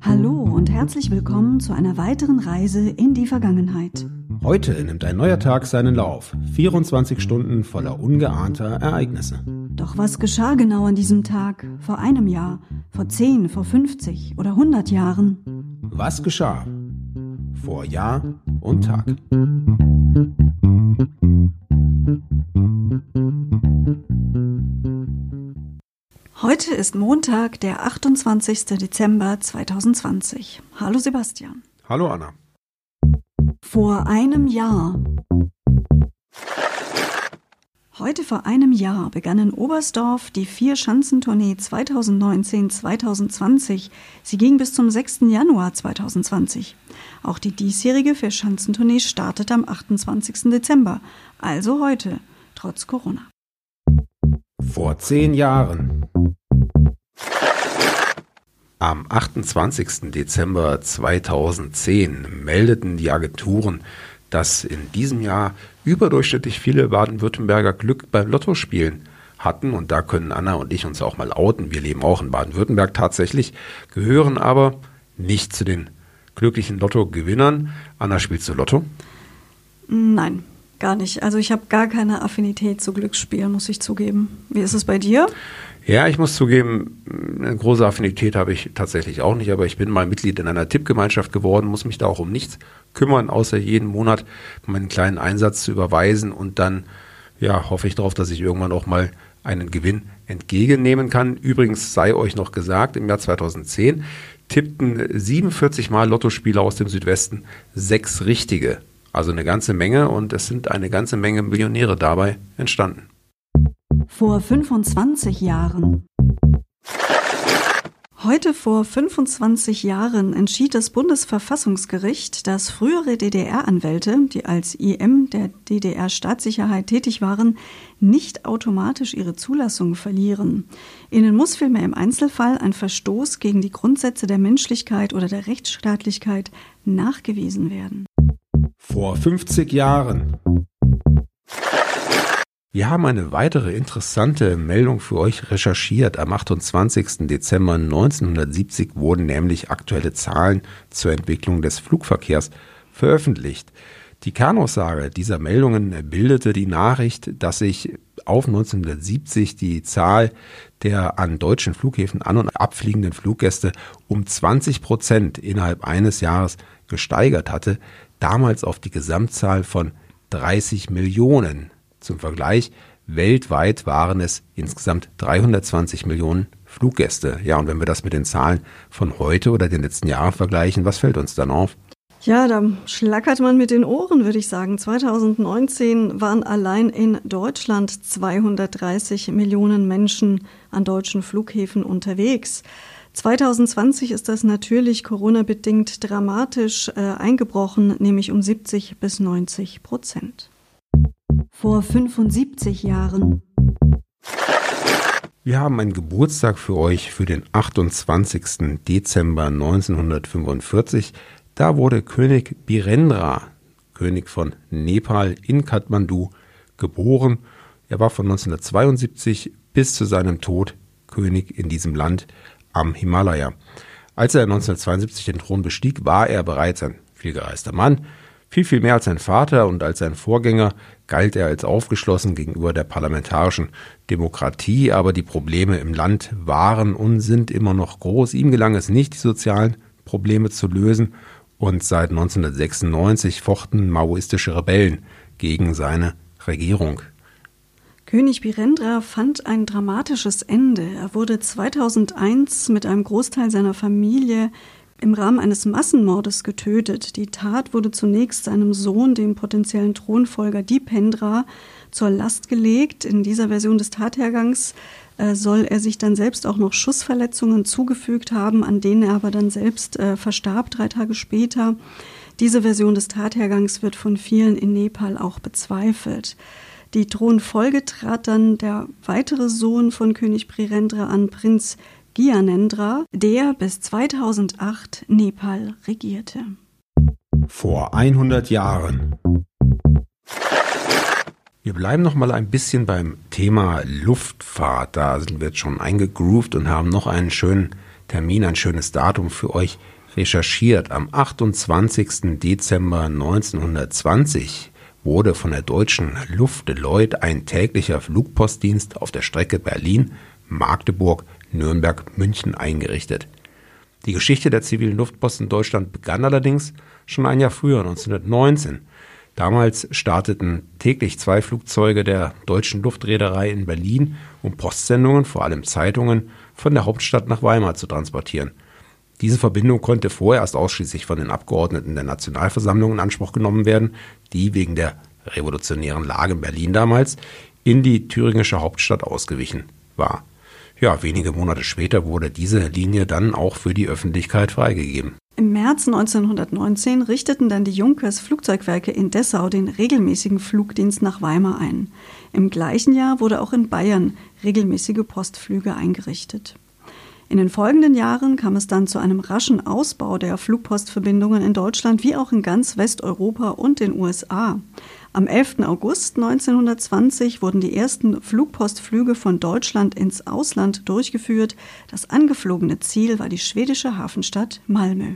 Hallo und herzlich willkommen zu einer weiteren Reise in die Vergangenheit. Heute nimmt ein neuer Tag seinen Lauf, 24 Stunden voller ungeahnter Ereignisse. Doch was geschah genau an diesem Tag, vor einem Jahr, vor 10, vor 50 oder 100 Jahren? Was geschah vor Jahr und Tag? Heute ist Montag, der 28. Dezember 2020. Hallo Sebastian. Hallo Anna. Vor einem Jahr. Heute vor einem Jahr begann in Oberstdorf die Vier-Schanzentournee 2019-2020. Sie ging bis zum 6. Januar 2020. Auch die diesjährige Vier-Schanzentournee startet am 28. Dezember, also heute, trotz Corona. Vor 10 Jahren. Am 28. Dezember 2010 meldeten die Agenturen, dass in diesem Jahr überdurchschnittlich viele Baden-Württemberger Glück beim Lottospielen hatten. Und da können Anna und ich uns auch mal outen. Wir leben auch in Baden-Württemberg tatsächlich, gehören aber nicht zu den glücklichen Lottogewinnern. Anna, spielst du Lotto? Nein, gar nicht. Also ich habe gar keine Affinität zu Glücksspielen, muss ich zugeben. Wie ist es bei dir? Ja, ich muss zugeben, eine große Affinität habe ich tatsächlich auch nicht, aber ich bin mal Mitglied in einer Tippgemeinschaft geworden, muss mich da auch um nichts kümmern, außer jeden Monat meinen kleinen Einsatz zu überweisen und dann ja, hoffe ich darauf, dass ich irgendwann auch mal einen Gewinn entgegennehmen kann. Übrigens sei euch noch gesagt, im Jahr 2010 tippten 47 Mal Lottospieler aus dem Südwesten 6 richtige, also eine ganze Menge und es sind eine ganze Menge Millionäre dabei entstanden. Vor 25 Jahren. Heute vor 25 Jahren entschied das Bundesverfassungsgericht, dass frühere DDR-Anwälte, die als IM der DDR-Staatssicherheit tätig waren, nicht automatisch ihre Zulassung verlieren. Ihnen muss vielmehr im Einzelfall ein Verstoß gegen die Grundsätze der Menschlichkeit oder der Rechtsstaatlichkeit nachgewiesen werden. Vor 50 Jahren. Wir haben eine weitere interessante Meldung für euch recherchiert. Am 28. Dezember 1970 wurden nämlich aktuelle Zahlen zur Entwicklung des Flugverkehrs veröffentlicht. Die Kernaussage dieser Meldungen bildete die Nachricht, dass sich auf 1970 die Zahl der an deutschen Flughäfen an- und abfliegenden Fluggäste um 20% innerhalb eines Jahres gesteigert hatte, damals auf die Gesamtzahl von 30 Millionen. Zum Vergleich, weltweit waren es insgesamt 320 Millionen Fluggäste. Ja, und wenn wir das mit den Zahlen von heute oder den letzten Jahren vergleichen, was fällt uns dann auf? Ja, da schlackert man mit den Ohren, würde ich sagen. 2019 waren allein in Deutschland 230 Millionen Menschen an deutschen Flughäfen unterwegs. 2020 ist das natürlich Corona-bedingt dramatisch eingebrochen, nämlich um 70-90%. Vor 75 Jahren. Wir haben einen Geburtstag für euch für den 28. Dezember 1945. Da wurde König Birendra, König von Nepal in Kathmandu, geboren. Er war von 1972 bis zu seinem Tod König in diesem Land am Himalaya. Als er 1972 den Thron bestieg, war er bereits ein vielgereister Mann. Viel, viel mehr als sein Vater und als sein Vorgänger galt er als aufgeschlossen gegenüber der parlamentarischen Demokratie, aber die Probleme im Land waren und sind immer noch groß. Ihm gelang es nicht, die sozialen Probleme zu lösen und seit 1996 fochten maoistische Rebellen gegen seine Regierung. König Birendra fand ein dramatisches Ende. Er wurde 2001 mit einem Großteil seiner Familie im Rahmen eines Massenmordes getötet. Die Tat wurde zunächst seinem Sohn, dem potenziellen Thronfolger Dipendra, zur Last gelegt. In dieser Version des Tathergangs soll er sich dann selbst auch noch Schussverletzungen zugefügt haben, an denen er aber dann selbst verstarb 3 Tage später. Diese Version des Tathergangs wird von vielen in Nepal auch bezweifelt. Die Thronfolge trat dann der weitere Sohn von König Birendra an, Prinz Gyanendra, der bis 2008 Nepal regierte. Vor 100 Jahren. Wir bleiben noch mal ein bisschen beim Thema Luftfahrt. Da sind wir jetzt schon eingegroovt und haben noch einen schönen Termin, ein schönes Datum für euch recherchiert. Am 28. Dezember 1920 wurde von der Deutschen Luftleute ein täglicher Flugpostdienst auf der Strecke Berlin, Magdeburg, Nürnberg, München eingerichtet. Die Geschichte der zivilen Luftpost in Deutschland begann allerdings schon ein Jahr früher, 1919. Damals starteten täglich 2 Flugzeuge der Deutschen Luftreederei in Berlin, um Postsendungen, vor allem Zeitungen, von der Hauptstadt nach Weimar zu transportieren. Diese Verbindung konnte vorerst ausschließlich von den Abgeordneten der Nationalversammlung in Anspruch genommen werden, die wegen der revolutionären Lage in Berlin damals in die thüringische Hauptstadt ausgewichen war. Ja, wenige Monate später wurde diese Linie dann auch für die Öffentlichkeit freigegeben. Im März 1919 richteten dann die Junkers Flugzeugwerke in Dessau den regelmäßigen Flugdienst nach Weimar ein. Im gleichen Jahr wurde auch in Bayern regelmäßige Postflüge eingerichtet. In den folgenden Jahren kam es dann zu einem raschen Ausbau der Flugpostverbindungen in Deutschland wie auch in ganz Westeuropa und den USA. Am 11. August 1920 wurden die ersten Flugpostflüge von Deutschland ins Ausland durchgeführt. Das angeflogene Ziel war die schwedische Hafenstadt Malmö.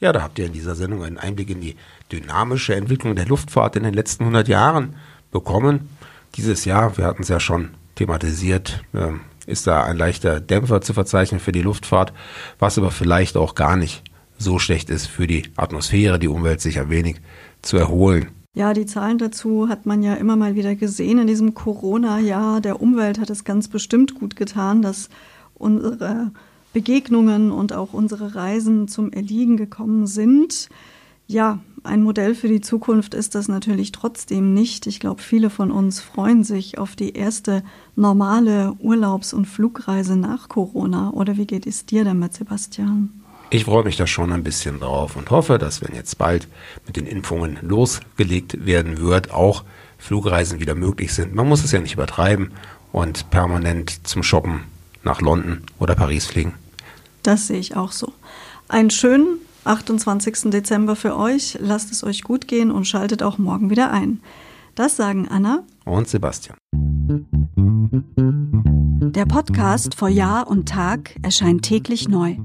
Ja, da habt ihr in dieser Sendung einen Einblick in die dynamische Entwicklung der Luftfahrt in den letzten 100 Jahren bekommen. Dieses Jahr, wir hatten es ja schon thematisiert, ist da ein leichter Dämpfer zu verzeichnen für die Luftfahrt, was aber vielleicht auch gar nicht so schlecht ist für die Atmosphäre, die Umwelt sich ein wenig zu erholen. Ja, die Zahlen dazu hat man ja immer mal wieder gesehen in diesem Corona-Jahr. Der Umwelt hat es ganz bestimmt gut getan, dass unsere Begegnungen und auch unsere Reisen zum Erliegen gekommen sind. Ja, ein Modell für die Zukunft ist das natürlich trotzdem nicht. Ich glaube, viele von uns freuen sich auf die erste normale Urlaubs- und Flugreise nach Corona. Oder wie geht es dir damit, Sebastian? Ich freue mich da schon ein bisschen drauf und hoffe, dass, wenn jetzt bald mit den Impfungen losgelegt werden wird, auch Flugreisen wieder möglich sind. Man muss es ja nicht übertreiben und permanent zum Shoppen nach London oder Paris fliegen. Das sehe ich auch so. Einen schönen 28. Dezember für euch. Lasst es euch gut gehen und schaltet auch morgen wieder ein. Das sagen Anna und Sebastian. Der Podcast vor Jahr und Tag erscheint täglich neu.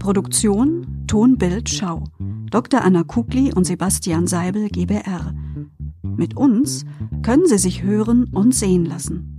Produktion Tonbild Schau. Dr. Anna Kugli und Sebastian Seibel, GbR. Mit uns können Sie sich hören und sehen lassen.